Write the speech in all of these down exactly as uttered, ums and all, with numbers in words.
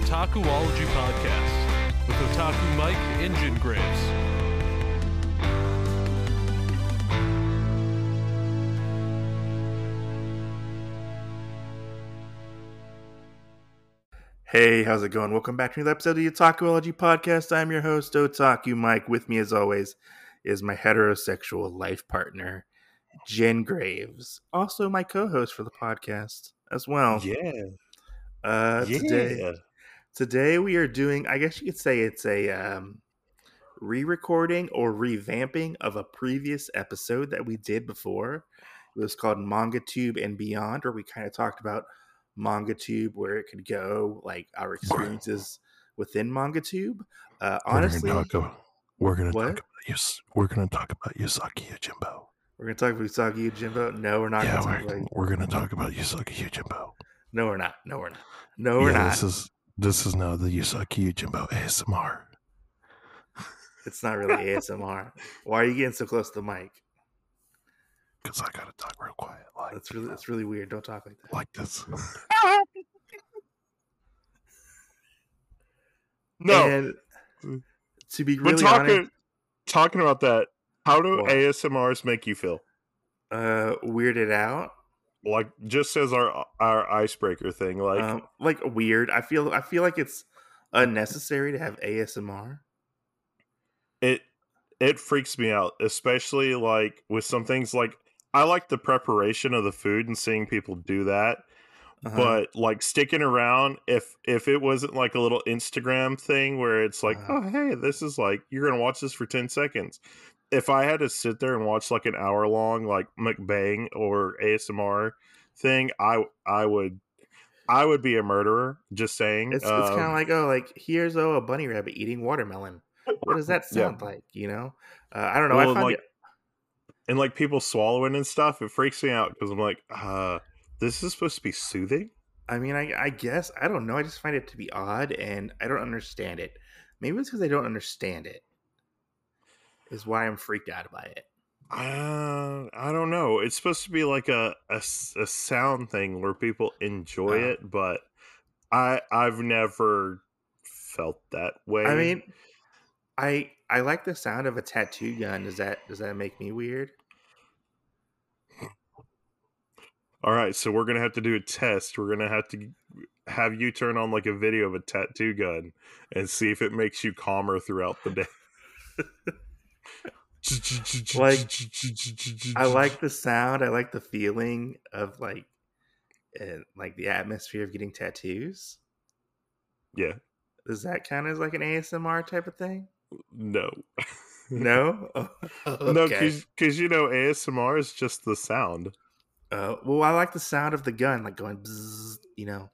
Otakuology podcast with Otaku Mike and Jen Graves. Hey, how's it going? Welcome back to another episode of the Otakuology podcast. I'm your host, Otaku Mike. With me, as always, is my heterosexual life partner, Jen Graves, also my co-host for the podcast as well. Yeah. Uh, yeah. Today, today we are doing, I guess you could say it's a um, re-recording or revamping of a previous episode that we did before. It was called Manga Tube and Beyond, where we kind of talked about Manga Tube, where it could go, like our experiences within Manga Tube. Uh, honestly, we're going to talk about Yus- We're going to talk about Usagi Yojimbo. We're going to talk about Usagi Yojimbo? No, we're not yeah, going to talk about We're going to talk about Usagi Yojimbo. No, we're not. No, we're not. No, we're yeah, not. This is this is now the Yusaku Yojimbo A S M R. It's not really A S M R. Why are you getting so close to the mic? Because I got to talk real quiet. Like that's really that's really weird. Don't talk like that. Like this. No. And to be really talking, honest, talking about that. How do what? A S M Rs make you feel? Uh, weirded out. Like just as our our icebreaker thing, like um, like weird. I feel I feel like it's unnecessary to have A S M R. It it freaks me out, especially like with some things. Like I like the preparation of the food and seeing people do that, uh-huh. but like sticking around. If if it wasn't like a little Instagram thing where it's like, uh-huh. oh hey, this is like you're gonna watch this for ten seconds. If I had to sit there and watch like an hour long like Mukbang or A S M R thing, I I would I would be a murderer. Just saying, it's, um, it's kind of like oh, like here's oh a bunny rabbit eating watermelon. What does that sound yeah. like? You know, uh, I don't know. Well, I find like, it... and like people swallowing and stuff, it freaks me out because I'm like, uh, this is supposed to be soothing. I mean, I I guess I don't know. I just find it to be odd, and I don't understand it. Maybe it's because I don't understand it. Is why I'm freaked out by it. Uh, I don't know. It's supposed to be like a, a, a sound thing where people enjoy uh, it, but I I've never felt that way. I mean, I I like the sound of a tattoo gun. Does that does that make me weird? All right, so we're gonna have to do a test. We're gonna have to have you turn on like a video of a tattoo gun and see if it makes you calmer throughout the day. Like I like the sound, I like the feeling of like uh, like the atmosphere of getting tattoos. Yeah. Is that kind of like an A S M R type of thing? No. No? Oh, okay. No, because you know A S M R is just the sound. Uh, well, I like the sound of the gun, like going bzzz, you know.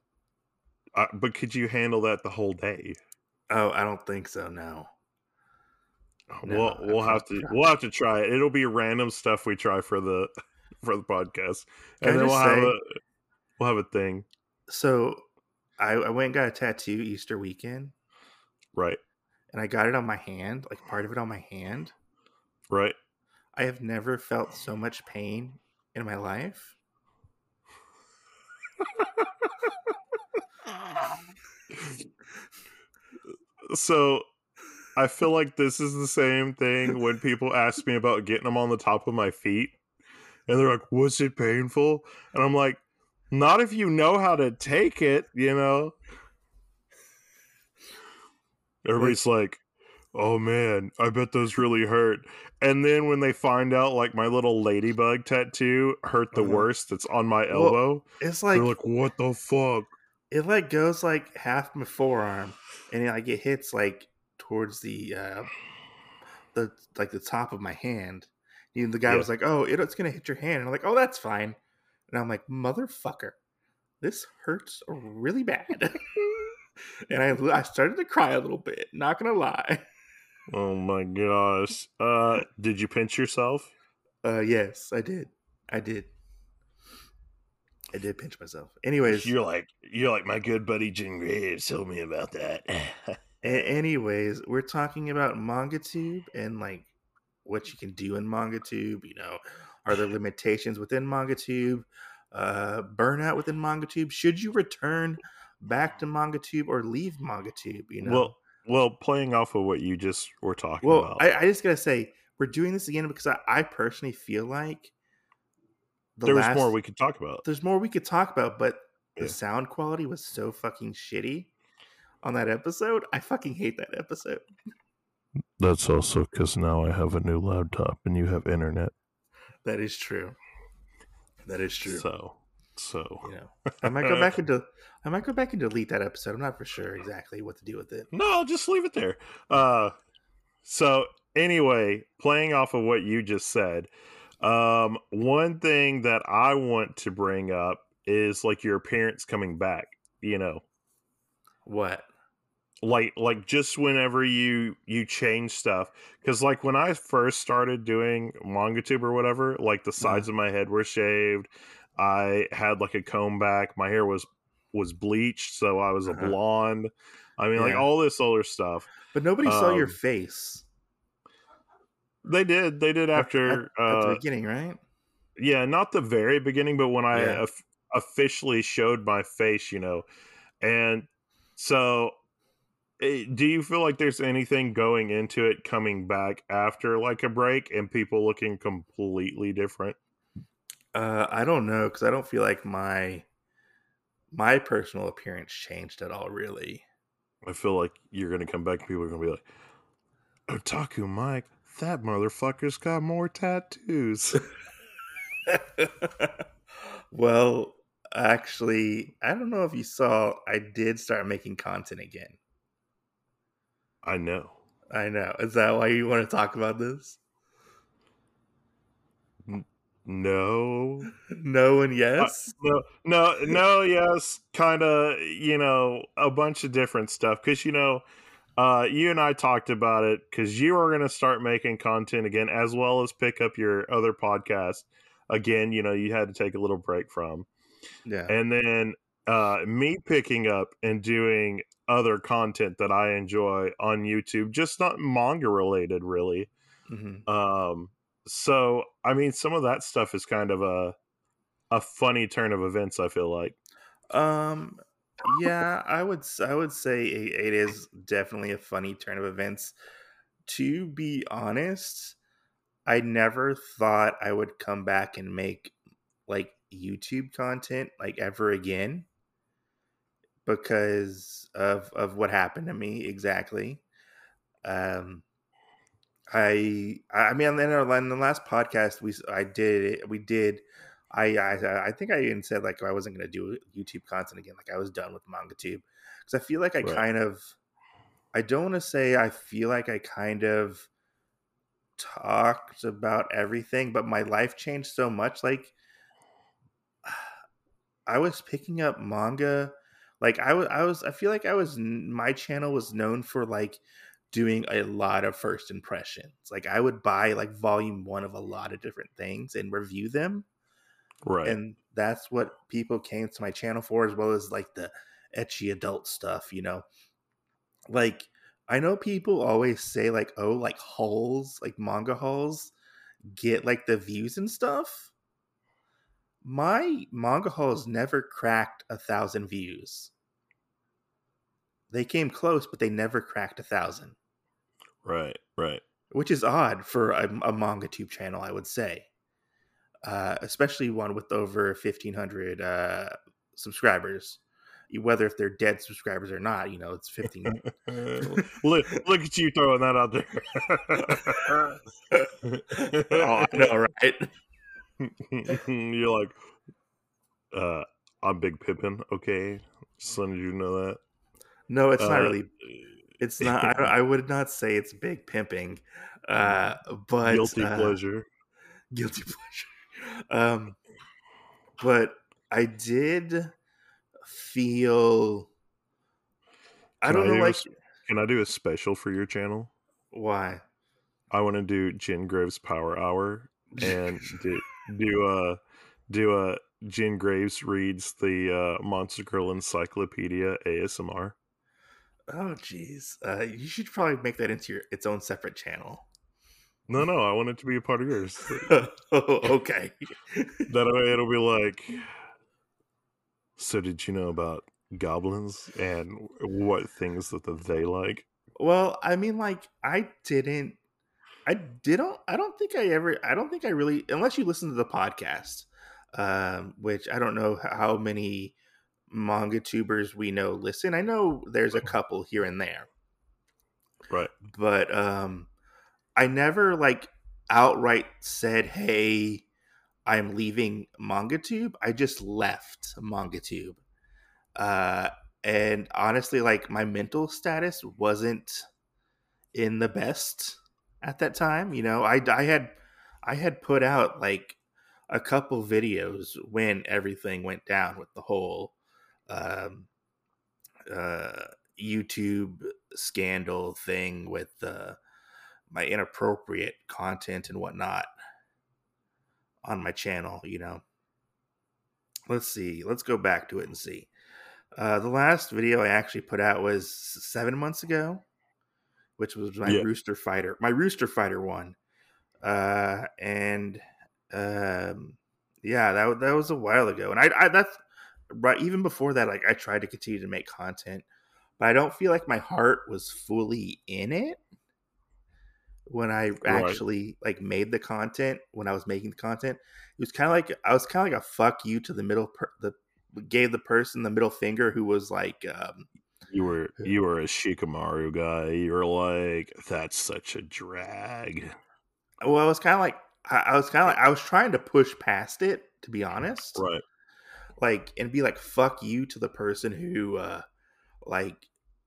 Uh, but could you handle that the whole day? Oh, I don't think so, no. No, we'll we'll have to try. we'll have to try it. It'll be random stuff we try for the for the podcast, Can and then we'll say, have a we'll have a thing. So I, I went and got a tattoo Easter weekend, right? And I got it on my hand, like part of it on my hand, right? I have never felt so much pain in my life. So. I feel like this is the same thing when people ask me about getting them on the top of my feet. And they're like, was it painful? And I'm like, not if you know how to take it, you know? Everybody's like, oh man, I bet those really hurt. And then when they find out like my little ladybug tattoo hurt the uh-huh. worst, it's on my elbow. Well, it's like, they're like, what the fuck? It like goes like half my forearm and it, like it hits like towards the uh the like the top of my hand. You know, the guy yeah. was like, oh, it, it's gonna hit your hand, and I'm like, oh, that's fine. And I'm like, motherfucker, this hurts really bad. And I, I started to cry a little bit, not gonna lie. Oh my gosh. Uh did you pinch yourself? Uh yes, I did. I did. I did pinch myself. Anyways, you're like you're like my good buddy Jen Graves told me about that. Anyways, we're talking about MangaTube and like what you can do in MangaTube. You know, are there limitations within MangaTube? Uh, burnout within MangaTube? Should you return back to MangaTube or leave MangaTube, you know? Well, well, playing off of what you just were talking well, about. Well, I, I just got to say, we're doing this again because I, I personally feel like the there last, was more we could talk about. There's more we could talk about, but yeah. the sound quality was so fucking shitty on that episode. I fucking hate that episode. That's also because now I have a new laptop and you have internet. That is true. That is true. So, so you know, I might go back and de- I might go back and delete that episode. I'm not for sure exactly what to do with it. No, just leave it there. Uh, so anyway, playing off of what you just said, um, one thing that I want to bring up is like your parents coming back. You know what? Like, like just whenever you, you change stuff. Cause like when I first started doing MangaTube or whatever, like the sides yeah. of my head were shaved. I had like a comb back. My hair was, was bleached. So I was uh-huh. a blonde. I mean yeah. like all this other stuff, but nobody um, saw your face. They did. They did after, at, at uh, the beginning, right? Yeah. Not the very beginning, but when I yeah. of- officially showed my face, you know? And so, do you feel like there's anything going into it coming back after like a break and people looking completely different? Uh, I don't know, because I don't feel like my my personal appearance changed at all, really. I feel like you're going to come back and people are going to be like, Otaku Mike, that motherfucker's got more tattoos. Well, actually, I don't know if you saw, I did start making content again. I know. I know. Is that why you want to talk about this? No. No and yes? Uh, no, no, no, yes. Kind of, you know, a bunch of different stuff. Because, you know, uh, you and I talked about it because you are going to start making content again, as well as pick up your other podcast. Again, you know, you had to take a little break from. Yeah. And then uh, me picking up and doing other content that I enjoy on YouTube, just not manga related really. Mm-hmm. Um, so, I mean, some of that stuff is kind of a, a funny turn of events, I feel like. Um, yeah, I would, I would say it, it is definitely a funny turn of events. To be honest, I never thought I would come back and make like YouTube content like ever again. Because of of what happened to me exactly, um, I I mean in, our, in the last podcast we I did it we did I I I think I even said like I wasn't gonna do YouTube content again, like I was done with MangaTube, because I feel like I right. kind of I don't want to say I feel like I kind of talked about everything, but my life changed so much. Like I was picking up manga. Like I was, I was, I feel like I was, my channel was known for like doing a lot of first impressions. Like I would buy like volume one of a lot of different things and review them. Right. And that's what people came to my channel for, as well as like the ecchi adult stuff, you know, like I know people always say like, oh, like hauls, like manga hauls get like the views and stuff. My manga hauls never cracked a thousand views. They came close, but they never cracked a thousand. Right, right. Which is odd for a, a MangaTube channel, I would say. Uh, especially one with over fifteen hundred uh, subscribers. Whether if they're dead subscribers or not, you know, it's fifteen. look, look at you throwing that out there. Oh, I know, right? You're like, uh, I'm Big Pippin, okay? Son, did you know that? No, it's uh, not really. It's not. I, I would not say it's big pimping, uh, but guilty uh, pleasure. Guilty pleasure. Um, but I did feel. I can don't I know, do like. A, can I do a special for your channel? Why? I want to do Jen Graves Power Hour and do. Do uh do uh Jen Graves reads the uh, Monster Girl Encyclopedia A S M R. Oh jeez. Uh you should probably make that into your its own separate channel. No, no, I want it to be a part of yours. Oh, okay. That way it'll be like, so did you know about goblins and what things that they like? Well, I mean, like, I didn't, I didn't, I don't think I ever, I don't think I really, unless you listen to the podcast, um, which I don't know how many manga tubers we know listen. I know there's a couple here and there. Right. But um, I never, like, outright said, hey, I'm leaving Manga Tube. I just left Manga Tube. Uh, and honestly, like, my mental status wasn't in the best at that time. You know, I, I had, I had put out like a couple videos when everything went down with the whole, um, uh, YouTube scandal thing with, uh, my inappropriate content and whatnot on my channel. You know, let's see, let's go back to it and see. Uh, the last video I actually put out was seven months ago, which was my yeah. Rooster Fighter, my Rooster Fighter one. Uh, and, um, yeah, that, that was a while ago. And I, I, that's right. Even before that, like, I tried to continue to make content, but I don't feel like my heart was fully in it when I actually right. like made the content. When I was making the content, it was kind of like, I was kind of like a fuck you to the middle, per- the, gave the person the middle finger who was like, um, you were you were a Shikamaru guy. You were like, that's such a drag. Well, I was kind of like, I, I was kind of like, I was trying to push past it, to be honest, right? Like, and be like, fuck you to the person who, uh, like,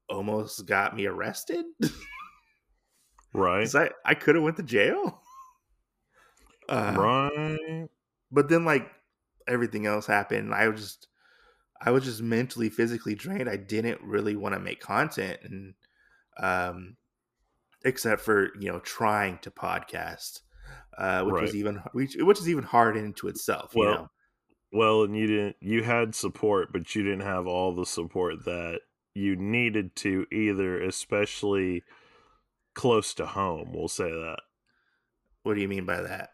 almost got me arrested, right? Because I I could have went to jail, uh, right? But then, like, everything else happened. I was just, I was just mentally, physically drained. I didn't really want to make content, and um, except for, you know, trying to podcast, uh, which right. was even, which, which is even hard into itself. Well, you know? Well, and you didn't, you had support, but you didn't have all the support that you needed to either, especially close to home. We'll say that. What do you mean by that?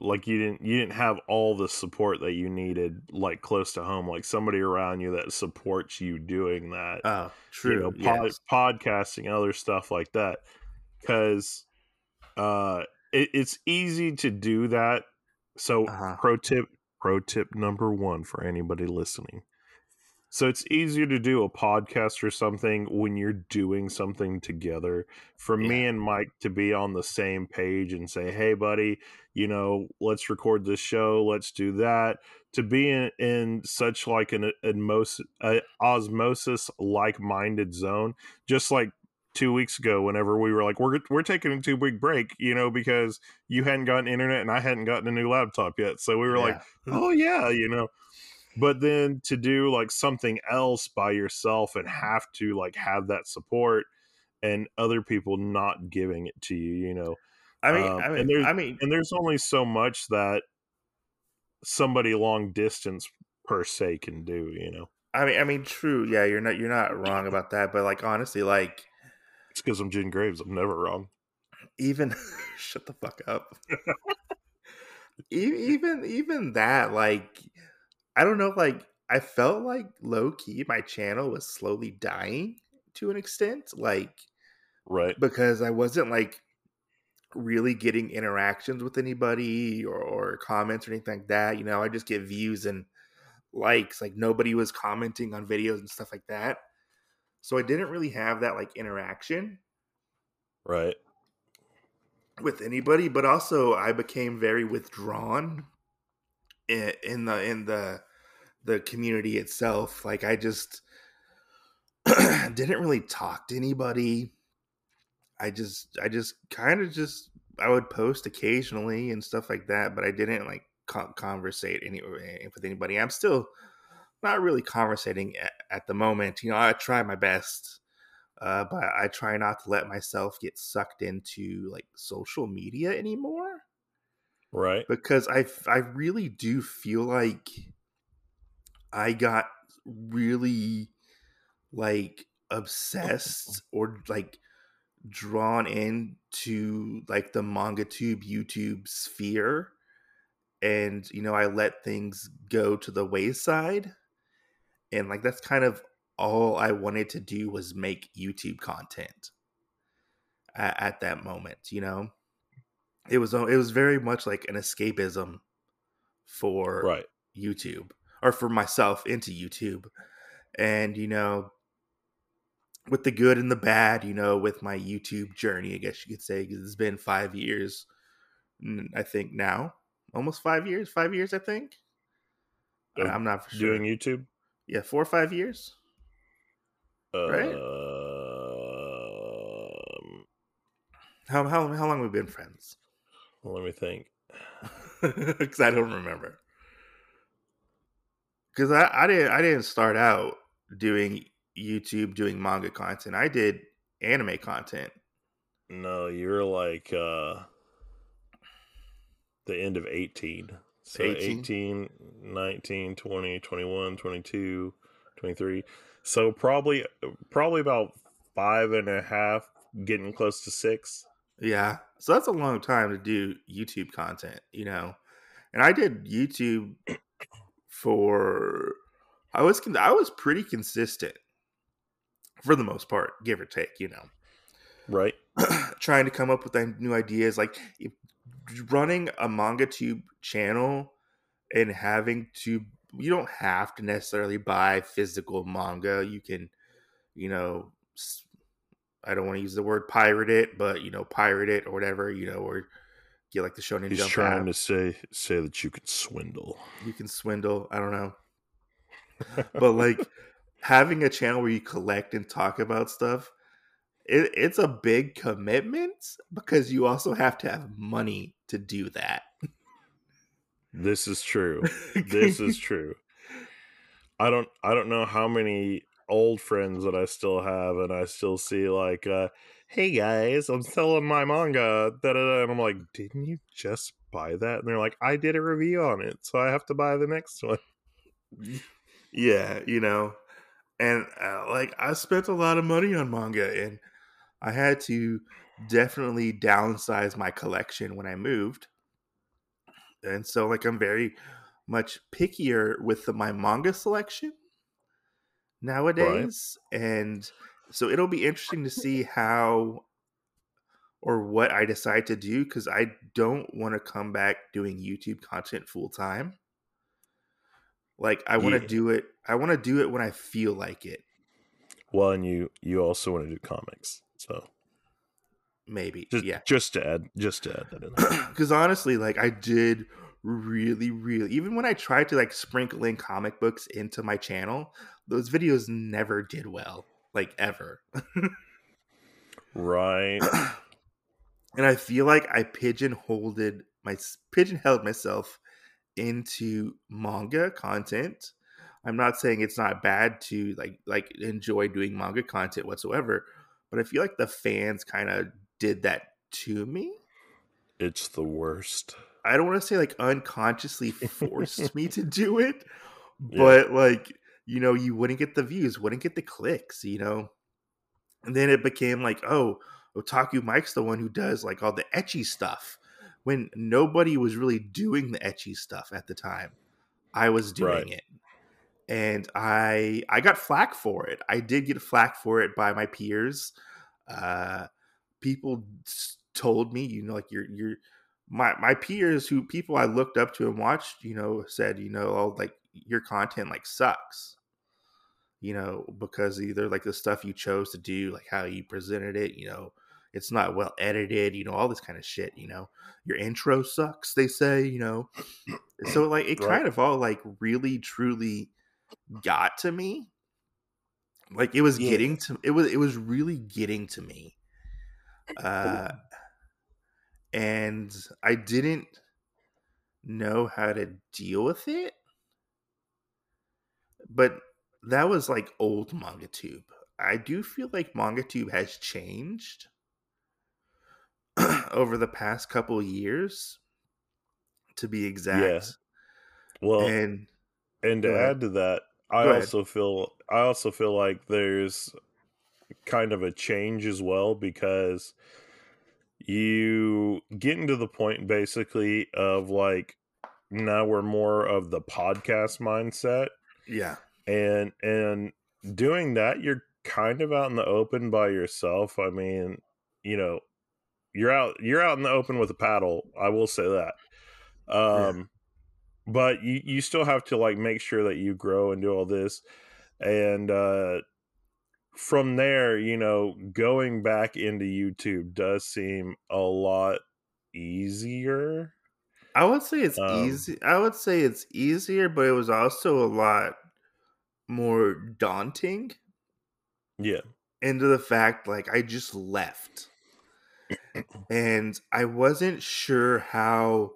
Like, you didn't you didn't have all the support that you needed, like, close to home, like somebody around you that supports you doing that. Oh, true. You know, pod, yes. Podcasting, other stuff like that. Because uh, it, it's easy to do that. So uh-huh. pro tip, pro tip number one for anybody listening. So it's easier to do a podcast or something when you're doing something together. For yeah. me and Mike to be on the same page and say, hey, buddy, you know, let's record this show. Let's do that. To be in, in such like an, an uh, osmosis like-minded zone, just like two weeks ago, whenever we were like, we're, we're taking a two week break, you know, because you hadn't gotten internet and I hadn't gotten a new laptop yet. So we were yeah. like, oh, yeah, you know. But then to do like something else by yourself and have to like have that support and other people not giving it to you, you know, I mean, um, I mean, and there's, I mean, and there's only so much that somebody long distance per se can do, you know? I mean, I mean, true. Yeah. You're not, you're not wrong about that. But like, honestly, like, it's because I'm Jen Graves. I'm never wrong. Even shut the fuck up. even, even that, like, I don't know, like, I felt like low-key my channel was slowly dying to an extent, like, right, because I wasn't, like, really getting interactions with anybody or, or comments or anything like that, you know, I just get views and likes, like, nobody was commenting on videos and stuff like that, so I didn't really have that, like, interaction, right, with anybody, but also I became very withdrawn in the in the the community itself. Like, I just didn't really talk to anybody. I just I just kind of just I would post occasionally and stuff like that, but I didn't like con- conversate any with anybody. I'm still not really conversating at, at the moment. You know, I try my best, uh, but I try not to let myself get sucked into like social media anymore. Right. Because I, I really do feel like I got really like obsessed or like drawn into like the Manga Tube YouTube sphere. And, you know, I let things go to the wayside And like, that's kind of all I wanted to do was make YouTube content at, at that moment, you know? It was, it was very much like an escapism for right. YouTube, or for myself into YouTube. And, you know, with the good and the bad, you know, with my YouTube journey, I guess you could say, because it's been five years, I think now, almost five years, five years, I think. Uh, I'm not for sure. Doing YouTube? Yeah, four or five years. Uh, right? Um, how, how, how long have we been friends? Well, let me think. Because I don't remember. Because I, I didn't I didn't start out doing YouTube, doing manga content. I did anime content. No, you're like uh, the end of eighteen. So eighteen? eighteen, nineteen, twenty, twenty-one, twenty-two, twenty-three. So probably probably about five and a half, getting close to six. Yeah. So that's a long time to do YouTube content, you know. And I did YouTube for I was I was pretty consistent for the most part, give or take, you know. Right. Trying to come up with new ideas, like if, running a Manga Tube channel and having to, you don't have to necessarily buy physical manga. You can, you know, I don't want to use the word pirate it, but, you know, pirate it or whatever, you know, or get like the Shonen He's Jump He's trying app. to say say that you can swindle. You can swindle. I don't know. But like having a channel where you collect and talk about stuff, It, it's a big commitment because you also have to have money to do that. This is true. This is true. I don't I don't know how many old friends that I still have and I still see like, uh, hey guys, I'm selling my manga. Da-da-da. And I'm like, didn't you just buy that? And they're like, I did a review on it, so I have to buy the next one. Yeah, you know. And uh, like I spent a lot of money on manga and I had to definitely downsize my collection when I moved. And so like I'm very much pickier with the, my manga selection nowadays. Right. And so it'll be interesting to see how or what I decide to do, because I don't want to come back doing YouTube content full time. Like I want to yeah. do it. I want to do it when I feel like it. Well, and you, you also want to do comics, so maybe just, yeah. Just to add, just to add that in there. Because honestly, like I did really, really. Even when I tried to like sprinkle in comic books into my channel, those videos never did well, like ever. Right. And I feel like I pigeonholed my pigeonholed myself into manga content. I'm not saying it's not bad to like like enjoy doing manga content whatsoever, but I feel like the fans kind of did that to me. It's the worst. I don't want to say like unconsciously forced me to do it, but yeah. like, you know, you wouldn't get the views, wouldn't get the clicks, you know? And then it became like, oh, Otaku Mike's the one who does like all the ecchi stuff, when nobody was really doing the ecchi stuff at the time. I was doing right. it. And I I got flack for it. I did get flack for it by my peers. Uh, people told me, you know, like you're you're my my peers who people I looked up to and watched, you know, said, you know, oh, like your content like sucks, you know, because either like the stuff you chose to do, like how you presented it, you know, it's not well edited, you know, all this kind of shit, you know, your intro sucks, they say, you know. So like it right. kind of all like really truly got to me. Like it was yeah. getting to it was it was really getting to me. Uh and I didn't know how to deal with it. But that was like old MangaTube. I do feel like MangaTube has changed over the past couple years, to be exact. Yeah. Well, and and to add to that, I also feel I also feel like there's kind of a change as well, because you get into the point basically of like now we're more of the podcast mindset. Yeah. and and doing that, you're kind of out in the open by yourself. I mean, you know, you're out you're out in the open with a paddle. I will say that. Um, yeah. But you, you still have to like make sure that you grow and do all this. And uh, from there, you know, going back into YouTube does seem a lot easier. I would say it's um, easy. I would say it's easier, but it was also a lot more daunting. Yeah. Into the fact, like, I just left. And I wasn't sure how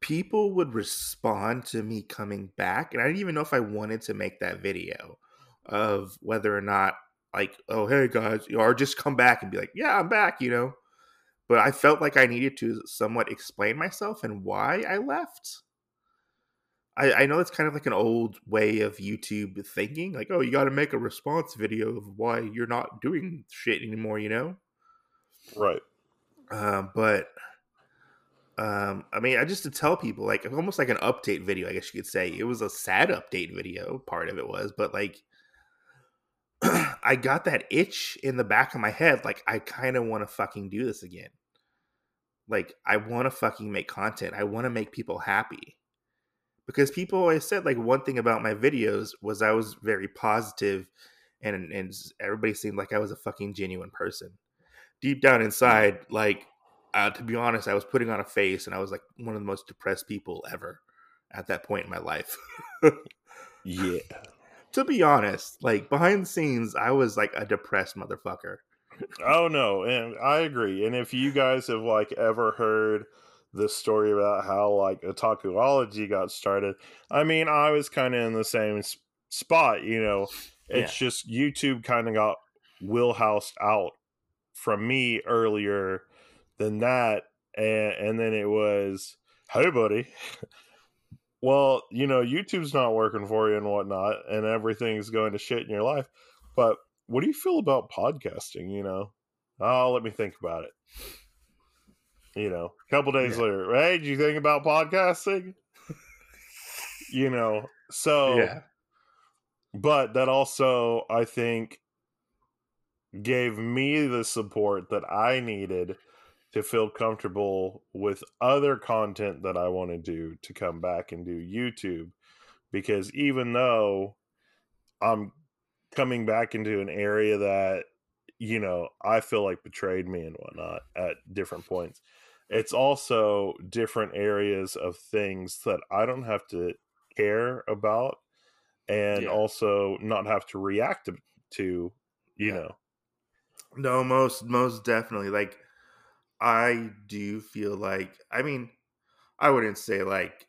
people would respond to me coming back. And I didn't even know if I wanted to make that video of whether or not, like, oh, hey, guys, or just come back and be like, yeah, I'm back, you know. But I felt like I needed to somewhat explain myself and why I left. I, I know it's kind of like an old way of YouTube thinking, like, oh, you got to make a response video of why you're not doing shit anymore, you know? Right. Uh, but... Um, I mean, I just to tell people, like, almost like an update video, I guess you could say. It was a sad update video, part of it was, but like, I got that itch in the back of my head, like, I kind of want to fucking do this again. Like, I want to fucking make content. I want to make people happy. Because people always said, like, one thing about my videos was I was very positive, and, and everybody seemed like I was a fucking genuine person. Deep down inside, like, Uh, to be honest, I was putting on a face, and I was like one of the most depressed people ever at that point in my life. Yeah. To be honest, like behind the scenes, I was like a depressed motherfucker. Oh no, and I agree. And if you guys have like ever heard the story about how like Otakuology got started, I mean, I was kind of in the same spot. You know, it's yeah. just YouTube kind of got wheelhoused out from me earlier than that, and, and then it was, hey buddy, well, you know, YouTube's not working for you and whatnot, and everything's going to shit in your life, but what do you feel about podcasting? You know, oh, let me think about it. You know, a couple days yeah. later, hey, did you think about podcasting? You know, so yeah. But that also, I think, gave me the support that I needed to feel comfortable with other content that I want to do, to come back and do YouTube. Because even though I'm coming back into an area that, you know, I feel like betrayed me and whatnot at different points, it's also different areas of things that I don't have to care about, and yeah. also not have to react to, you yeah. know. No, most, most definitely. Like, I do feel like, I mean, I wouldn't say like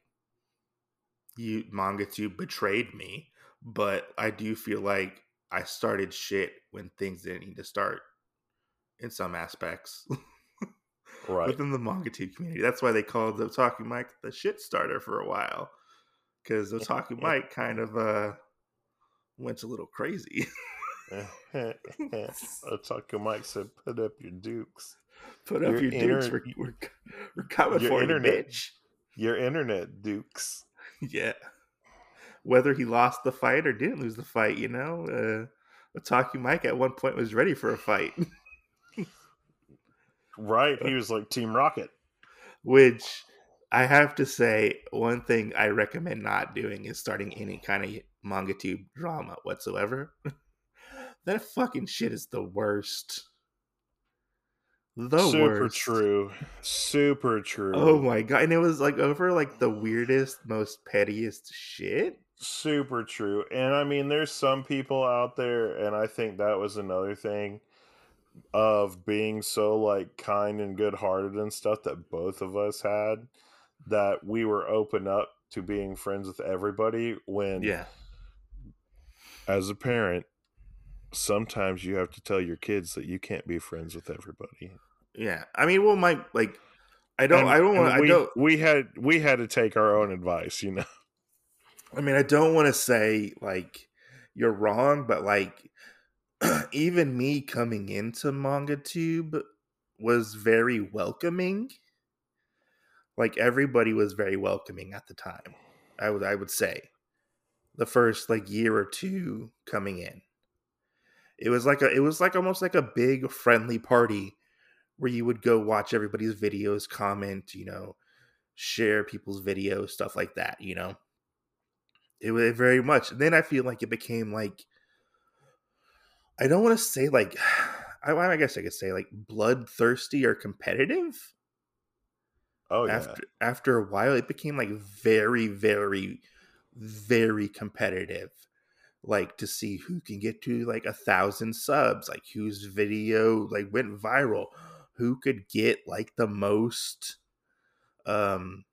you Manga Tube betrayed me, but I do feel like I started shit when things didn't need to start in some aspects. Right. Within the Manga Tube community. That's why they called the Otaku Mike the shit starter for a while, because the Otaku Mike kind of uh, went a little crazy. Otaku Mike said, put up your dukes. Put up your, your dukes. Inter- we're, we're, we're coming for you, bitch. Your internet dukes. Yeah. Whether he lost the fight or didn't lose the fight, you know, uh, Otaku Mike at one point was ready for a fight. Right. He was like Team Rocket. Which I have to say, one thing I recommend not doing is starting any kind of Manga Tube drama whatsoever. That fucking shit is the worst. The super worst. True. Super true. Oh my god. And it was like over like the weirdest, most pettiest shit. Super true. And I mean, there's some people out there, and I think that was another thing of being so like kind and good hearted and stuff that both of us had, that we were open up to being friends with everybody, when yeah. as a parent, sometimes you have to tell your kids that you can't be friends with everybody. Yeah. I mean, well, my, like, I don't, and, I don't want to, I don't, we had, we had to take our own advice, you know? I mean, I don't want to say like you're wrong, but like even me coming into Manga Tube was very welcoming. Like everybody was very welcoming at the time. I would, I would say, the first like year or two coming in. It was like a, it was like almost like a big friendly party where you would go watch everybody's videos, comment, you know, share people's videos, stuff like that, you know. It was very much. And then I feel like it became like, I don't want to say like, I, I guess I could say like bloodthirsty or competitive. Oh yeah. After, after a while, it became like very, very, very competitive. Like to see who can get to like a thousand subs, like whose video like went viral, who could get like the most, um,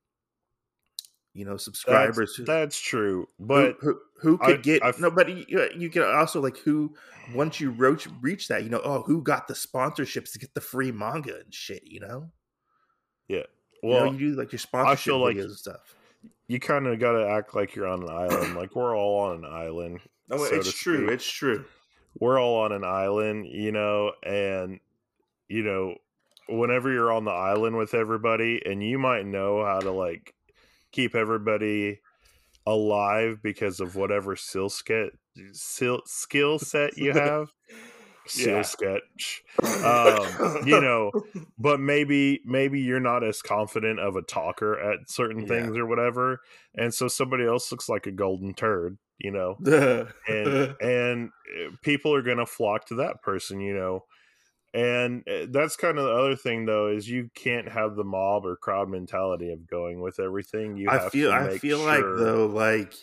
you know, subscribers. That's, that's true, but who, who, who could I, get I've, no? But you, you can also like who once you reach reach that, you know, oh, who got the sponsorships to get the free manga and shit, you know? Yeah, well, you know, you do like your sponsorship videos like and stuff. You kind of got to act like you're on an island. Like we're all on an island. Oh, so it's true. Speak. It's true. We're all on an island, you know, and, you know, whenever you're on the island with everybody and you might know how to like keep everybody alive because of whatever skill set, skill, skill set you have. Skill yeah. sketch. Um, you know, but maybe, maybe you're not as confident of a talker at certain yeah. things or whatever. And so somebody else looks like a golden turd. You know, and and people are going to flock to that person, you know, and that's kind of the other thing, though, is you can't have the mob or crowd mentality of going with everything. You have I feel, to I feel sure like, though, like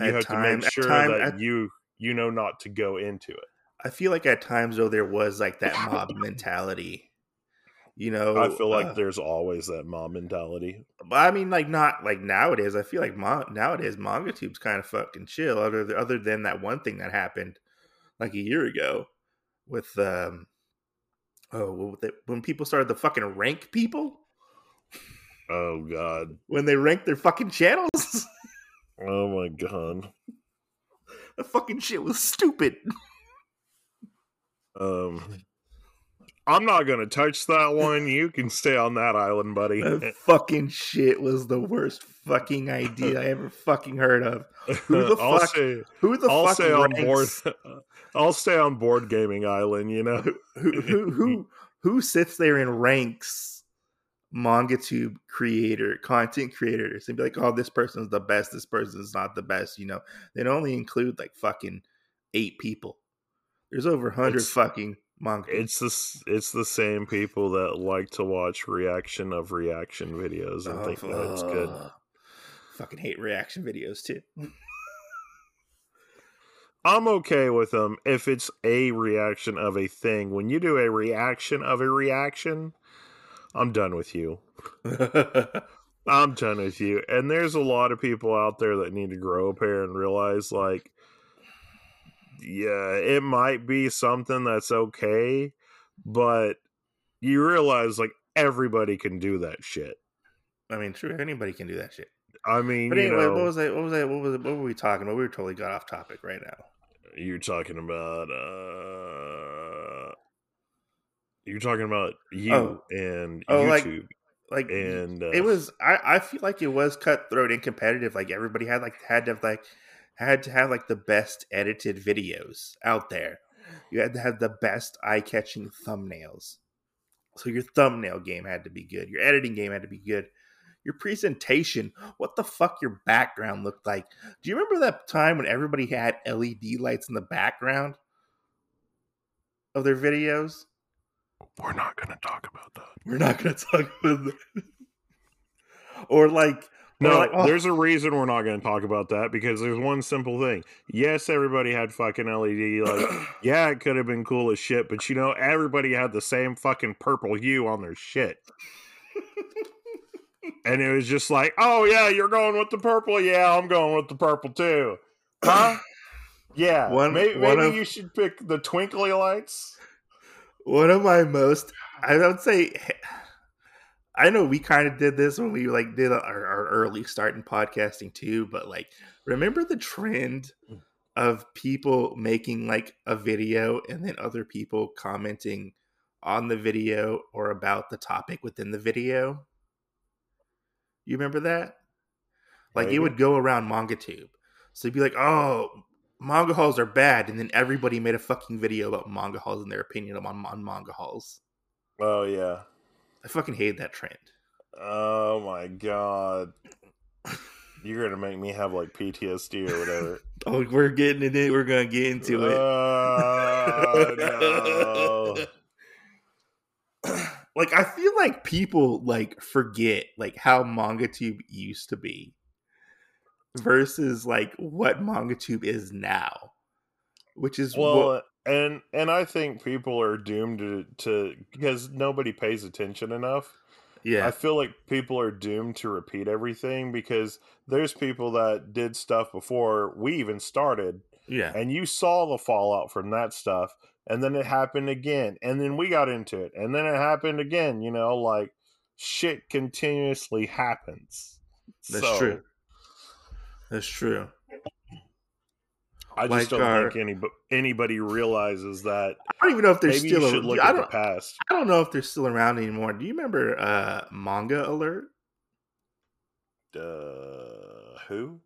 you have time, to make sure time, that at, you, you know, not to go into it. I feel like at times, though, there was like that mob mentality, you know, I feel like uh, there's always that mob mentality. But I mean, like, not like nowadays. I feel like mo- nowadays Manga Tube's kind of fucking chill. Other other than that one thing that happened like a year ago with um oh when people started to fucking rank people. Oh god! When they ranked their fucking channels. Oh my god! That fucking shit was stupid. Um. I'm not going to touch that one. You can stay on that island, buddy. That fucking shit was the worst fucking idea I ever fucking heard of. Who the I'll fuck? Say, who the I'll fuck stay ranks? On board, I'll stay on board gaming island, you know? who, who, who, who sits there and ranks MangaTube creator, content creators and be like, oh, this person's the best. This person's not the best, you know? They'd only include like fucking eight people. There's over a hundred fucking... Manga. It's the it's the same people that like to watch reaction of reaction videos and oh, think that uh, it's good. Fucking hate reaction videos too. I'm okay with them if it's a reaction of a thing. When you do a reaction of a reaction, I'm done with you. I'm done with you. And there's a lot of people out there that need to grow up here and realize like, yeah, it might be something that's okay, but you realize like everybody can do that shit. I mean, true, anybody can do that shit. I mean, but anyway, you know, what was I? What was I? What was? What were we talking about? We were totally got off topic right now. You're talking about. uh You're talking about you oh. and oh, YouTube, like, like and uh, it was. I I feel like it was cutthroat and competitive. Like everybody had like had to have, like. had to have like the best edited videos out there. You had to have the best eye-catching thumbnails. So your thumbnail game had to be good. Your editing game had to be good. Your presentation, what the fuck your background looked like. Do you remember that time when everybody had L E D lights in the background of their videos? We're not going to talk about that. We're not going to talk about that. Or like, No, like, oh. there's a reason we're not going to talk about that because there's one simple thing. Yes, everybody had fucking L E D lights. Yeah, it could have been cool as shit, but you know, everybody had the same fucking purple hue on their shit. And it was just like, oh yeah, you're going with the purple? Yeah, I'm going with the purple too. Huh? Yeah. One, maybe one maybe of, you should pick the twinkly lights. One of my most, I would say... I know we kind of did this when we like did our, our early start in podcasting too, but like, remember the trend of people making like a video and then other people commenting on the video or about the topic within the video? You remember that? Like, Maybe. It would go around MangaTube. So you'd be like, oh, manga hauls are bad. And then everybody made a fucking video about manga hauls and their opinion on, on manga hauls. Oh, yeah. I fucking hated that trend. Oh, my God. You're going to make me have, like, P T S D or whatever. Oh, we're getting it in. We're going to get into it. Oh, no. Like, I feel like people, like, forget, like, how MangaTube used to be versus, like, what MangaTube is now, which is well, what... and and I think people are doomed to, to, because nobody pays attention enough. Yeah. I feel like people are doomed to repeat everything because there's people that did stuff before we even started. Yeah. And you saw the fallout from that stuff. And then it happened again. And then we got into it. And then it happened again. You know, like, shit continuously happens. That's so, true. That's true. I like just don't our, think any, anybody realizes that. I don't even know if they're still around. Look at the past. I don't know if they're still around anymore. Do you remember uh, Manga Alert? Uh, who?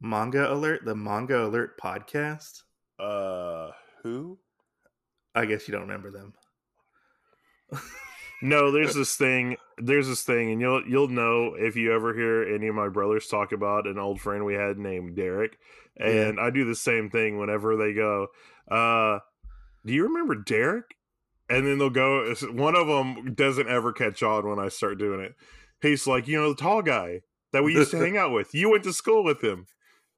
Manga Alert? The Manga Alert podcast? Uh, who? I guess you don't remember them. No, there's this thing. There's this thing, and you'll you'll know if you ever hear any of my brothers talk about an old friend we had named Derek. And yeah. I do the same thing whenever they go, uh, do you remember Derek? And then they'll go, one of them doesn't ever catch on when I start doing it. He's like, you know, the tall guy that we used to hang out with. You went to school with him.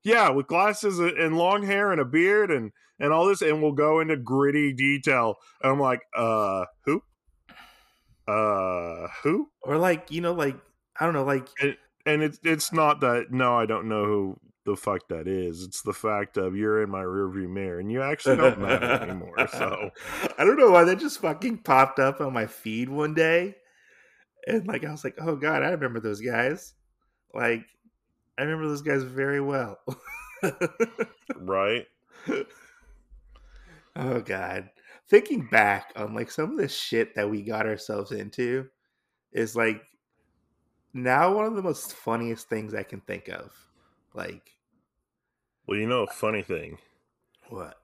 Yeah, with glasses and long hair and a beard and, and all this. And we'll go into gritty detail. And I'm like, uh, who? Uh, who? Or like, you know, like, I don't know, like. And, and it's, it's not that, no, I don't know who the fuck that is. It's the fact of you're in my rearview mirror and you actually don't matter anymore. So I don't know why that just fucking popped up on my feed one day. And like, I was like, oh God, I remember those guys. Like, I remember those guys very well. Right? Oh, God. Thinking back on, like, some of the shit that we got ourselves into is, like, now one of the most funniest things I can think of. Like... Well, you know a funny thing? What?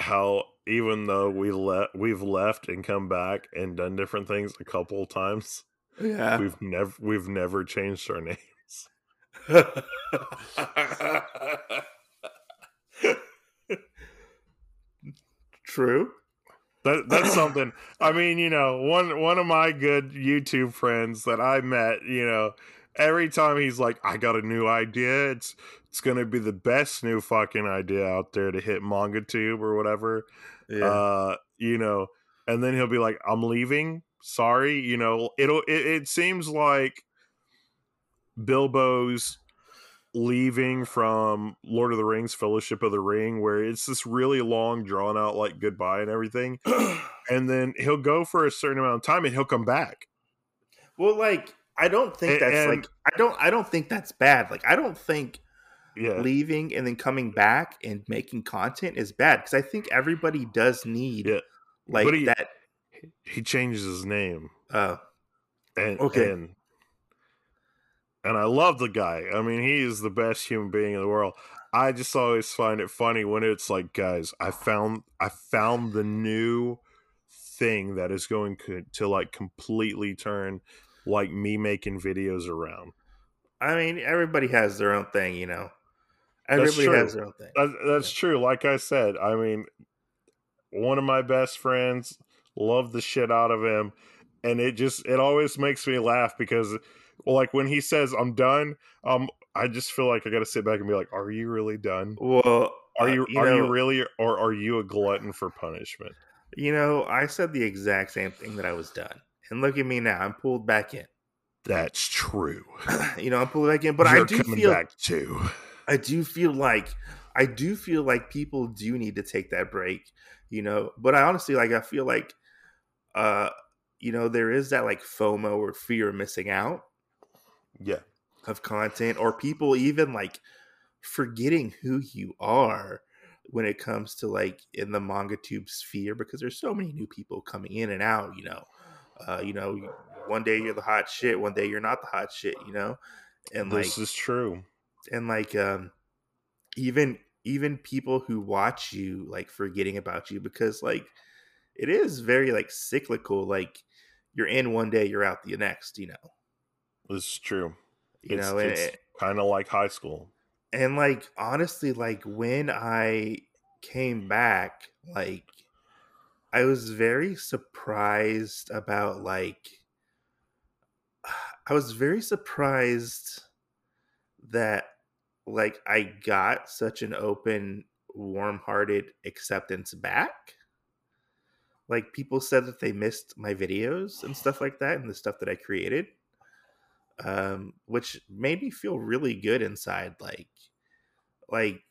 How even though we le- we've left and come back and done different things a couple times, yeah, we've never we've never changed our name. True. That that's something. I mean, you know, one one of my good YouTube friends that I met, you know, every time he's like, I got a new idea, it's it's gonna be the best new fucking idea out there to hit MangaTube or whatever. Yeah. Uh, you know, and then he'll be like, I'm leaving, sorry, you know, it'll it, it seems like Bilbo's leaving from Lord of the Rings, Fellowship of the Ring, where it's this really long, drawn out, like, goodbye and everything. And then he'll go for a certain amount of time and he'll come back. Well, like, I don't think that's and, like, I don't, I don't think that's bad. Like, I don't think yeah. leaving and then coming back and making content is bad because I think everybody does need yeah. like he, that. He changes his name. Oh, and okay. And, And I love the guy. I mean, he is the best human being in the world. I just always find it funny when it's like, guys, I found I found the new thing that is going co- to like completely turn like me making videos around. I mean, everybody has their own thing, you know. Everybody has their own thing. That, that's yeah. true. Like I said, I mean, one of my best friends, love the shit out of him, and it just it always makes me laugh because. Like when he says I'm done, um, I just feel like I gotta sit back and be like, "Are you really done? Well, are you, you are know, you really, or are you a glutton for punishment?" You know, I said the exact same thing that I was done, and look at me now. I'm pulled back in. That's true. You know, I'm pulled back in, but You're I do coming feel back too. I do feel like I do feel like people do need to take that break. You know, but I honestly like I feel like, uh, you know, there is that like FOMO or fear of missing out. Yeah, of content or people even like forgetting who you are when it comes to like in the MangaTube sphere because there's so many new people coming in and out. You know, uh, you know, one day you're the hot shit, one day you're not the hot shit. You know, and like this is true. And like, um, even even people who watch you like forgetting about you, because like it is very like cyclical. Like you're in one day, you're out the next, you know. It's true. You it's, know, it's it, kind of like high school. And like honestly, like when I came back, like I was very surprised about like I was very surprised that like I got such an open, warm-hearted acceptance back. Like people said that they missed my videos and stuff like that, and the stuff that I created, um, which made me feel really good inside. Like, like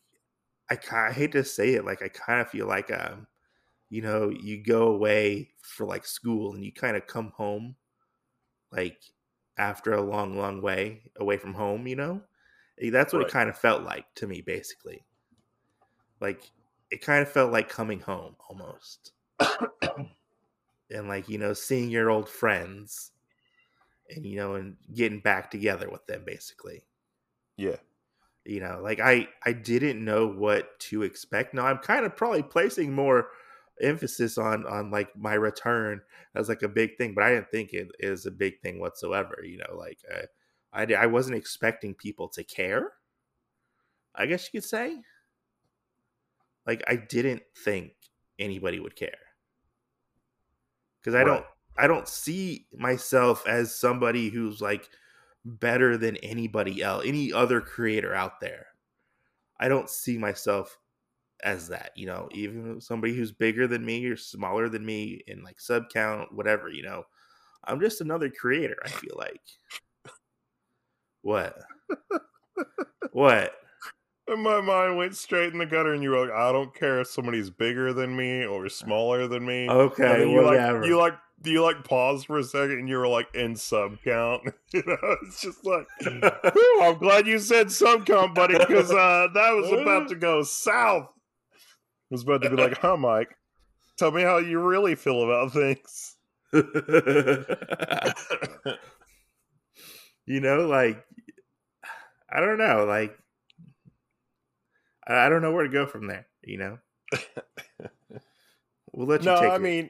I, I hate to say it, like I kind of feel like um, you know, you go away for like school and you kind of come home, like after a long, long way away from home, you know. That's what right. It kind of felt like to me, basically. Like, it kind of felt like coming home, almost. And, like, you know, seeing your old friends and, you know, and getting back together with them, basically. Yeah. You know, like, I, I didn't know what to expect. Now, I'm kind of probably placing more emphasis on, on, like, my return as, like, a big thing. But I didn't think it is a big thing whatsoever, you know, like... Uh, I, I wasn't expecting people to care, I guess you could say. Like, I didn't think anybody would care. Because I right. don't I don't see myself as somebody who's, like, better than anybody else, any other creator out there. I don't see myself as that, you know, even somebody who's bigger than me or smaller than me in, like, sub count, whatever, you know. I'm just another creator, I feel like. What? What? My mind went straight in the gutter, and you were like, "I don't care if somebody's bigger than me or smaller than me." Okay, you whatever. Like, you like, you like, paused for a second, and you were like, "In sub count," you know. It's just like, I'm glad you said sub count, buddy, because uh, that was about to go south. I was about to be like, "Huh, Mike? Tell me how you really feel about things." You know, like, I don't know, like, I don't know where to go from there, you know? We'll let you no, take I it. Mean,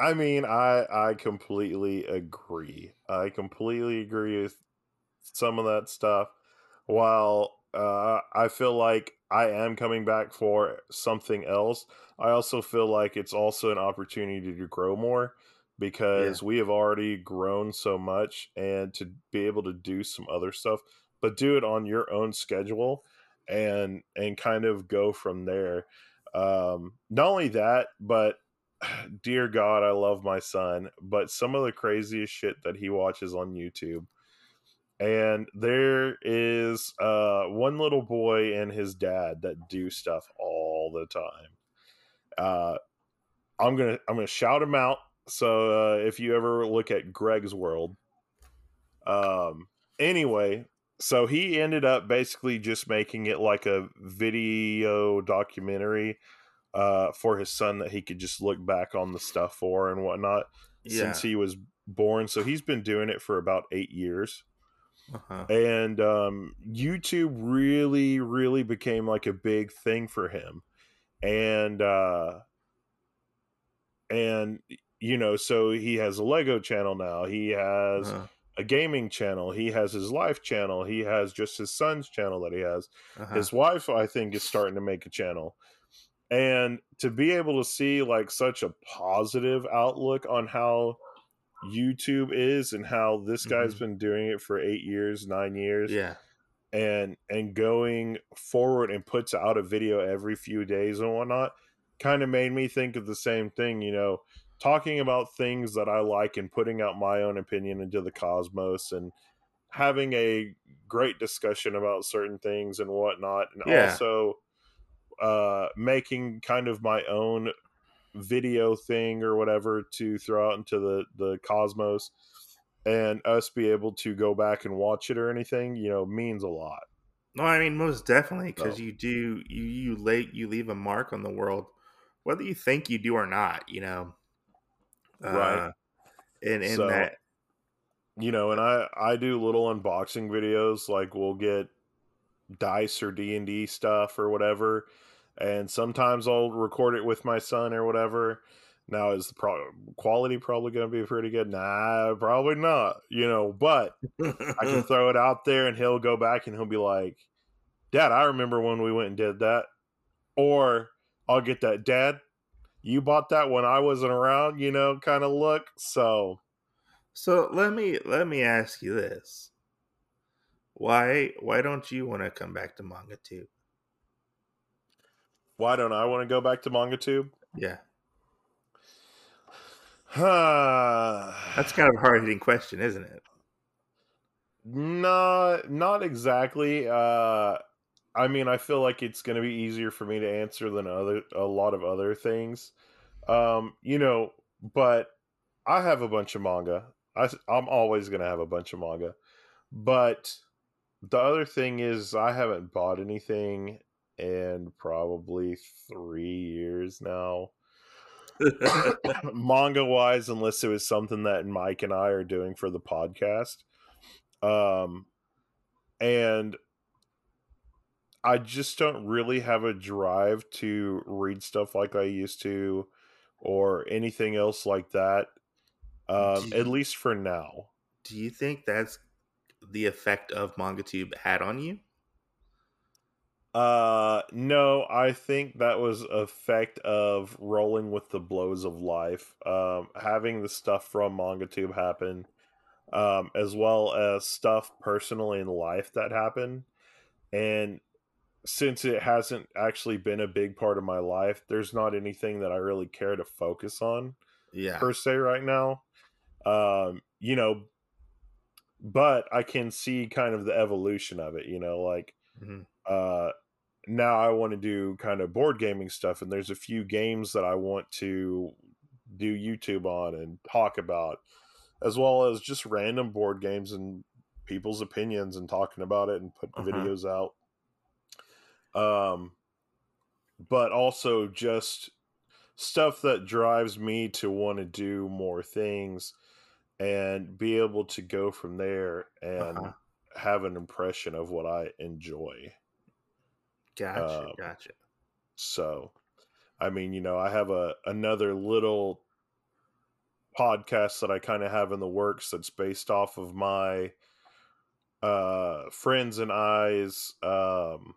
I mean, I, I completely agree. I completely agree with some of that stuff. While uh, I feel like I am coming back for something else, I also feel like it's also an opportunity to grow more. Because yeah. we have already grown so much, and to be able to do some other stuff, but do it on your own schedule and and kind of go from there. Um, not only that, but dear God, I love my son, but some of the craziest shit that he watches on YouTube. And there is uh, one little boy and his dad that do stuff all the time. Uh, I'm gonna I'm gonna shout him out. So, uh, if you ever look at Greg's World, um, anyway, so he ended up basically just making it like a video documentary, uh, for his son that he could just look back on the stuff for and whatnot yeah. since he was born. So he's been doing it for about eight years uh-huh. and, um, YouTube really, really became like a big thing for him. And, uh, and you know, so he has a Lego channel now. He has uh-huh. a gaming channel. He has his life channel. He has just his son's channel that he has. Uh-huh. His wife, I think, is starting to make a channel. And to be able to see like such a positive outlook on how YouTube is and how this mm-hmm. guy's been doing it for eight years, nine years. Yeah. And, and going forward and puts out a video every few days and whatnot kind of made me think of the same thing, you know, talking about things that I like and putting out my own opinion into the cosmos and having a great discussion about certain things and whatnot. And yeah. also uh, making kind of my own video thing or whatever to throw out into the, the cosmos, and us be able to go back and watch it or anything, you know, means a lot. No, I mean, most definitely. Cause so. you do, you, you late, you leave a mark on the world, whether you think you do or not, you know? Uh, right, and in so, that, you know, and I I do little unboxing videos. Like we'll get dice or D and D stuff or whatever, and sometimes I'll record it with my son or whatever. Now, is the pro- quality probably going to be pretty good? Nah, probably not, you know, but I can throw it out there and he'll go back and he'll be like, Dad, I remember when we went and did that. Or I'll get that, Dad, you bought that when I wasn't around, you know, kind of look. So, so let me, let me ask you this. Why, why don't you want to come back to Manga Tube? Why don't I want to go back to Manga Tube? Yeah. That's kind of a hard-hitting question, isn't it? No, not exactly. Uh, I mean, I feel like it's going to be easier for me to answer than other a lot of other things. Um, you know, but I have a bunch of manga. I, I'm always going to have a bunch of manga. But the other thing is I haven't bought anything in probably three years now. Manga wise, unless it was something that Mike and I are doing for the podcast. Um, and I just don't really have a drive to read stuff like I used to or anything else like that. Um, you, at least for now. Do you think that's the effect of MangaTube had on you? Uh, no, I think that was effect of rolling with the blows of life. Um, having the stuff from MangaTube happen, um, as well as stuff personally in life that happened. And since it hasn't actually been a big part of my life, there's not anything that I really care to focus on, yeah, per se right now. Um, you know, but I can see kind of the evolution of it, you know, like, mm-hmm. Uh, now I want to do kind of board gaming stuff, and there's a few games that I want to do YouTube on and talk about, as well as just random board games and people's opinions and talking about it and putting uh-huh. videos out. Um, but also just stuff that drives me to want to do more things and be able to go from there and uh-huh. have an impression of what I enjoy. Gotcha, um, gotcha. So, I mean, you know, I have a another little podcast that I kind of have in the works that's based off of my uh, friends and I's um,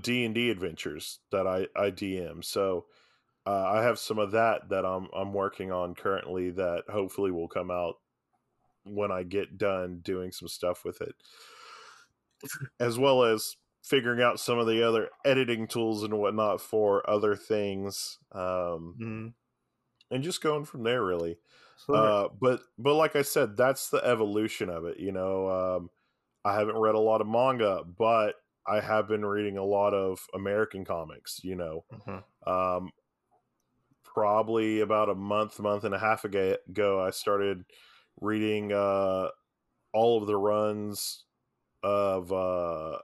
D and D adventures that I, I D M. So, uh, I have some of that that I'm I'm working on currently that hopefully will come out when I get done doing some stuff with it, as well as figuring out some of the other editing tools and whatnot for other things. Um, mm-hmm. And just going from there, really. Sure. Uh, but, but like I said, that's the evolution of it. You know, um, I haven't read a lot of manga, but I have been reading a lot of American comics, you know, mm-hmm. um, probably about a month, month and a half ago, I started reading, uh, all of the runs of, uh,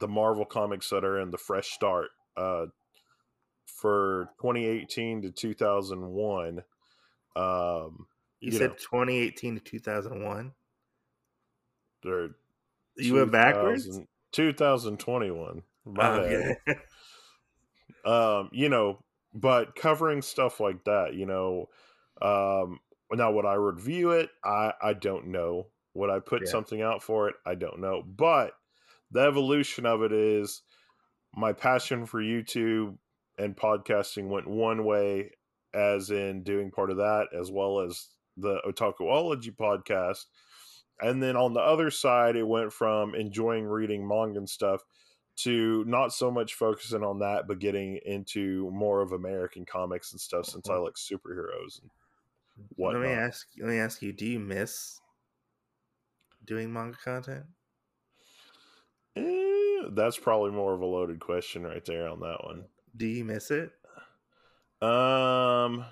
the Marvel comics that are in the Fresh Start uh, for twenty eighteen to two thousand one. Um, you, you said know, twenty eighteen to two thousand one? Or you went backwards? twenty twenty-one. My okay. bad. um, you know, but covering stuff like that, you know. Um, now, would I review it? I, I don't know. Would I put yeah. something out for it? I don't know. But the evolution of it is my passion for YouTube and podcasting went one way, as in doing part of that, as well as the Otakuology podcast. And then on the other side, it went from enjoying reading manga and stuff to not so much focusing on that, but getting into more of American comics and stuff, since I like superheroes and whatnot. Let me ask, let me ask you, do you miss doing manga content? That's probably more of a loaded question right there on that one. Do you miss it? Um,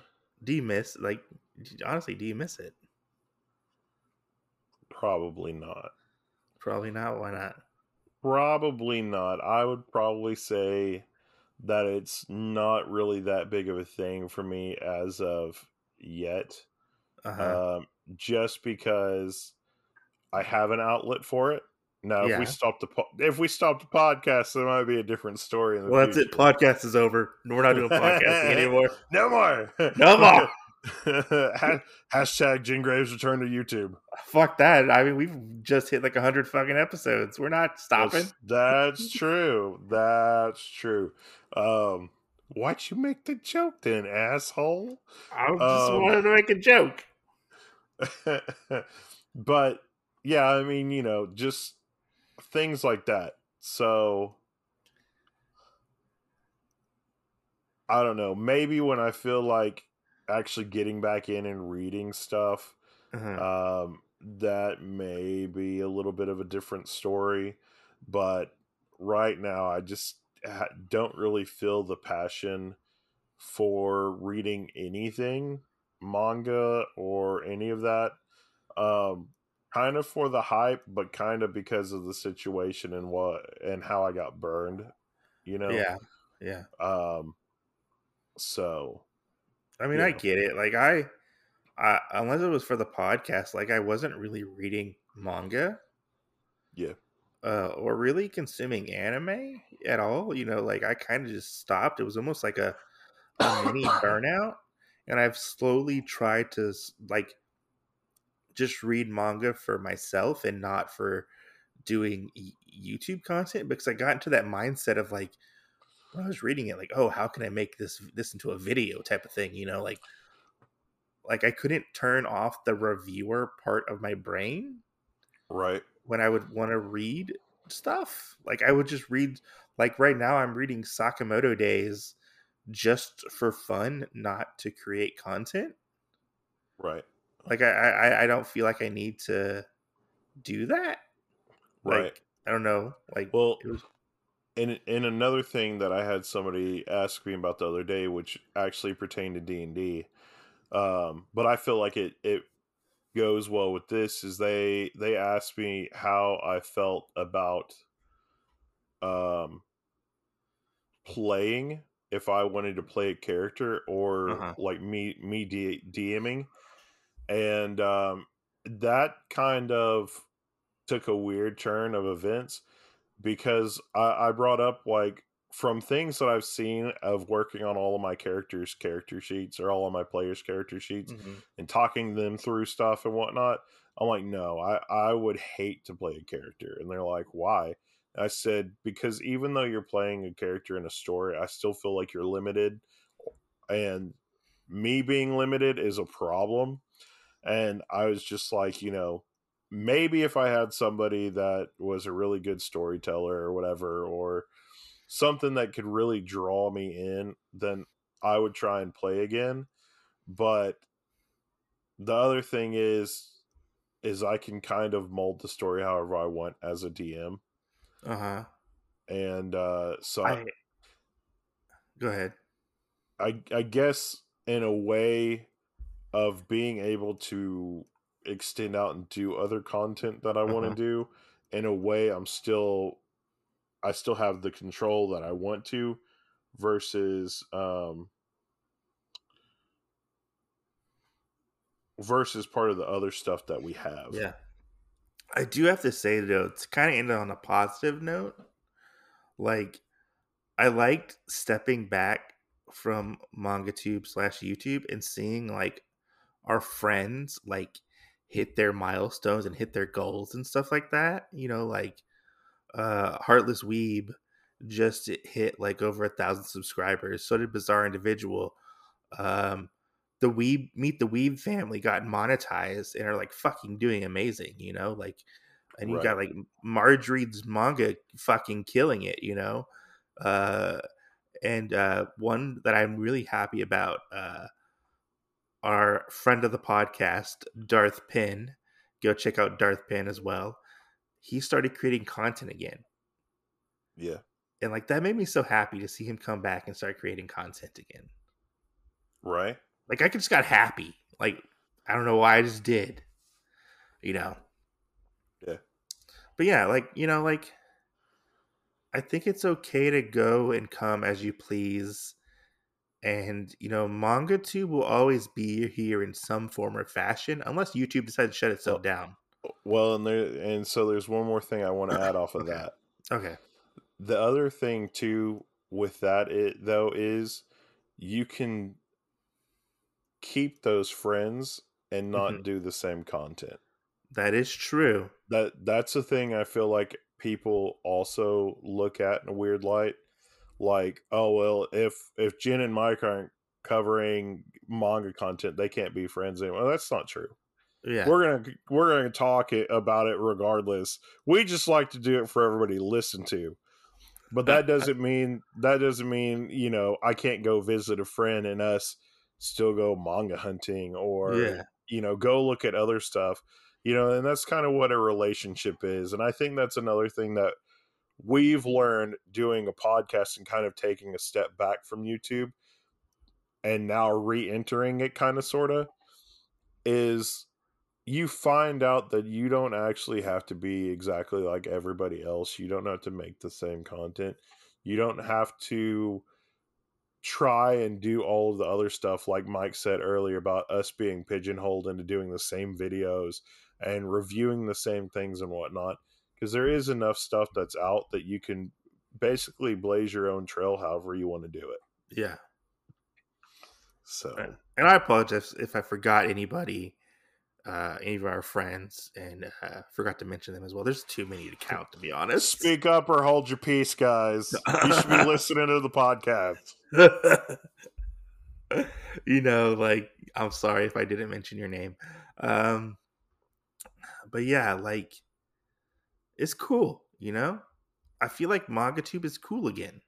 do you miss, like, honestly, do you miss it? Probably not. Probably not? Why not? Probably not. I would probably say that it's not really that big of a thing for me as of yet. Uh-huh. Um, just because I have an outlet for it. No, yeah. if we stopped the po- if we stopped the podcast, there might be a different story. In the well, future. That's it. Podcast is over. We're not doing podcasting anymore. No more. No more. Hashtag Jen Graves return to YouTube. Fuck that. I mean, we've just hit like a hundred fucking episodes. We're not stopping. That's, that's true. That's true. Um, why'd you make the joke then, asshole? I just um, wanted to make a joke. But yeah, I mean, you know, just things like that. So I don't know. Maybe when I feel like actually getting back in and reading stuff, uh-huh. um, that may be a little bit of a different story. But right now, I just ha- don't really feel the passion for reading anything, manga or any of that. Um, kind of for the hype, but kind of because of the situation and what and how I got burned, you know? Yeah, yeah. Um, so, I mean, I know. Get it. Like, I, I, unless it was for the podcast, like, I wasn't really reading manga. Yeah. Uh, or really consuming anime at all. You know, like, I kind of just stopped. It was almost like a, a mini burnout. And I've slowly tried to, like, just read manga for myself and not for doing YouTube content, because I got into that mindset of, like, when I was reading it, like, oh, how can I make this this into a video type of thing, you know? Like, like I couldn't turn off the reviewer part of my brain, right? When I would want to read stuff, like, I would just read. Like, right now, I'm reading Sakamoto Days just for fun, not to create content, right? Like, I, I, I don't feel like I need to do that, right? Like, I don't know. Like, well. It was- And, and another thing that I had somebody ask me about the other day, which actually pertained to D and D, um, but I feel like it, it goes well with this, is they they asked me how I felt about um, playing, if I wanted to play a character or uh-huh. like me me D- DMing. And um, that kind of took a weird turn of events. Because I, I brought up, like, from things that I've seen of working on all of my characters' character sheets or all of my players' character sheets mm-hmm. and talking them through stuff and whatnot, I'm like, no, I, I would hate to play a character. And they're like, why? And I said, because even though you're playing a character in a story, I still feel like you're limited. And me being limited is a problem. And I was just like, you know, maybe if I had somebody that was a really good storyteller or whatever, or something that could really draw me in, then I would try and play again. But the other thing is, is I can kind of mold the story however I want as a D M. Uh-huh. And uh, so... I... I... Go ahead. I I guess in a way of being able to extend out and do other content that I uh-huh. want to do, in a way I'm still I still have the control that I want to, versus um versus part of the other stuff that we have. Yeah, I do have to say though, to kind of end on a positive note, like, I liked stepping back from MangaTube slash YouTube and seeing, like, our friends, like, hit their milestones and hit their goals and stuff like that. You know, like, uh, Heartless Weeb just hit, like, over a thousand subscribers. So did Bizarre Individual. Um, the Weeb, Meet the Weeb family got monetized and are, like, fucking doing amazing, you know? Like, and you right. got, like, Marjorie's Manga fucking killing it, you know? Uh, and uh, one that I'm really happy about, uh, our friend of the podcast, Darth Pin. Go check out Darth Pin as well. He started creating content again. Yeah. And, like, that made me so happy to see him come back and start creating content again. Right. Like, I just got happy. Like, I don't know why, I just did. You know? Yeah. But yeah, like, you know, like, I think it's okay to go and come as you please. And, you know, MangaTube will always be here in some form or fashion, unless YouTube decides to shut itself down. Well, and there, and so there's one more thing I want to add off of okay. that. Okay. The other thing too with that it though is you can keep those friends and not mm-hmm. do the same content. That is true. That that's a thing I feel like people also look at in a weird light. Like, oh well, if if Jen and Mike aren't covering manga content, they can't be friends anymore. Well, that's not true. Yeah, we're gonna we're gonna talk it, about it regardless. We just like to do it for everybody to listen to. But that doesn't mean that doesn't mean you know I can't go visit a friend and us still go manga hunting or yeah. you know go look at other stuff. You know, and that's kind of what a relationship is. And I think that's another thing that we've learned doing a podcast and kind of taking a step back from YouTube and now re-entering it kind of sort of is you find out that you don't actually have to be exactly like everybody else. You don't have to make the same content. You don't have to try and do all of the other stuff like Mike said earlier about us being pigeonholed into doing the same videos and reviewing the same things and whatnot. Because there is enough stuff that's out that you can basically blaze your own trail however you want to do it. Yeah. So, and I apologize if I forgot anybody, uh, any of our friends, and uh, forgot to mention them as well. There's too many to count, to be honest. Speak up or hold your peace, guys. You should be listening to the podcast. You know, like, I'm sorry if I didn't mention your name. Um, but yeah, like, it's cool, you know? I feel like Manga Tube is cool again.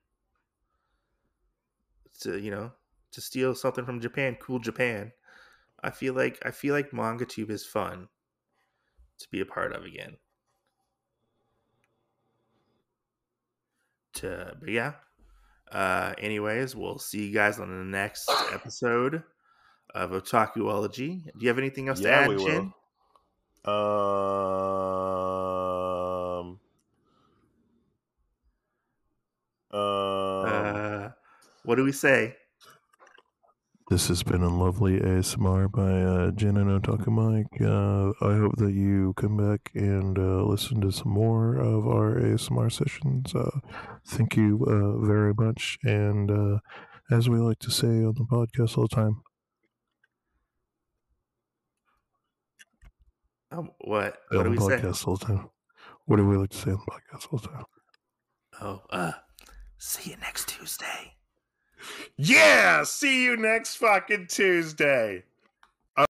To, you know, to steal something from Japan, cool Japan. I feel like I feel like Manga Tube is fun to be a part of again. To but yeah. Uh, anyways, we'll see you guys on the next episode of Otakuology. Do you have anything else yeah, to add, we Jen? Will. Uh Um, uh, what do we say? This has been a lovely A S M R by uh, Jen and Otaku Mike. Uh, I hope that you come back and uh, listen to some more of our A S M R sessions. Uh, thank you uh, very much. And uh, as we like to say on the podcast all the time. Um, what? What do we say? All the time. What do we like to say on the podcast all the time? Oh, uh. See you next Tuesday. Yeah, see you next fucking Tuesday.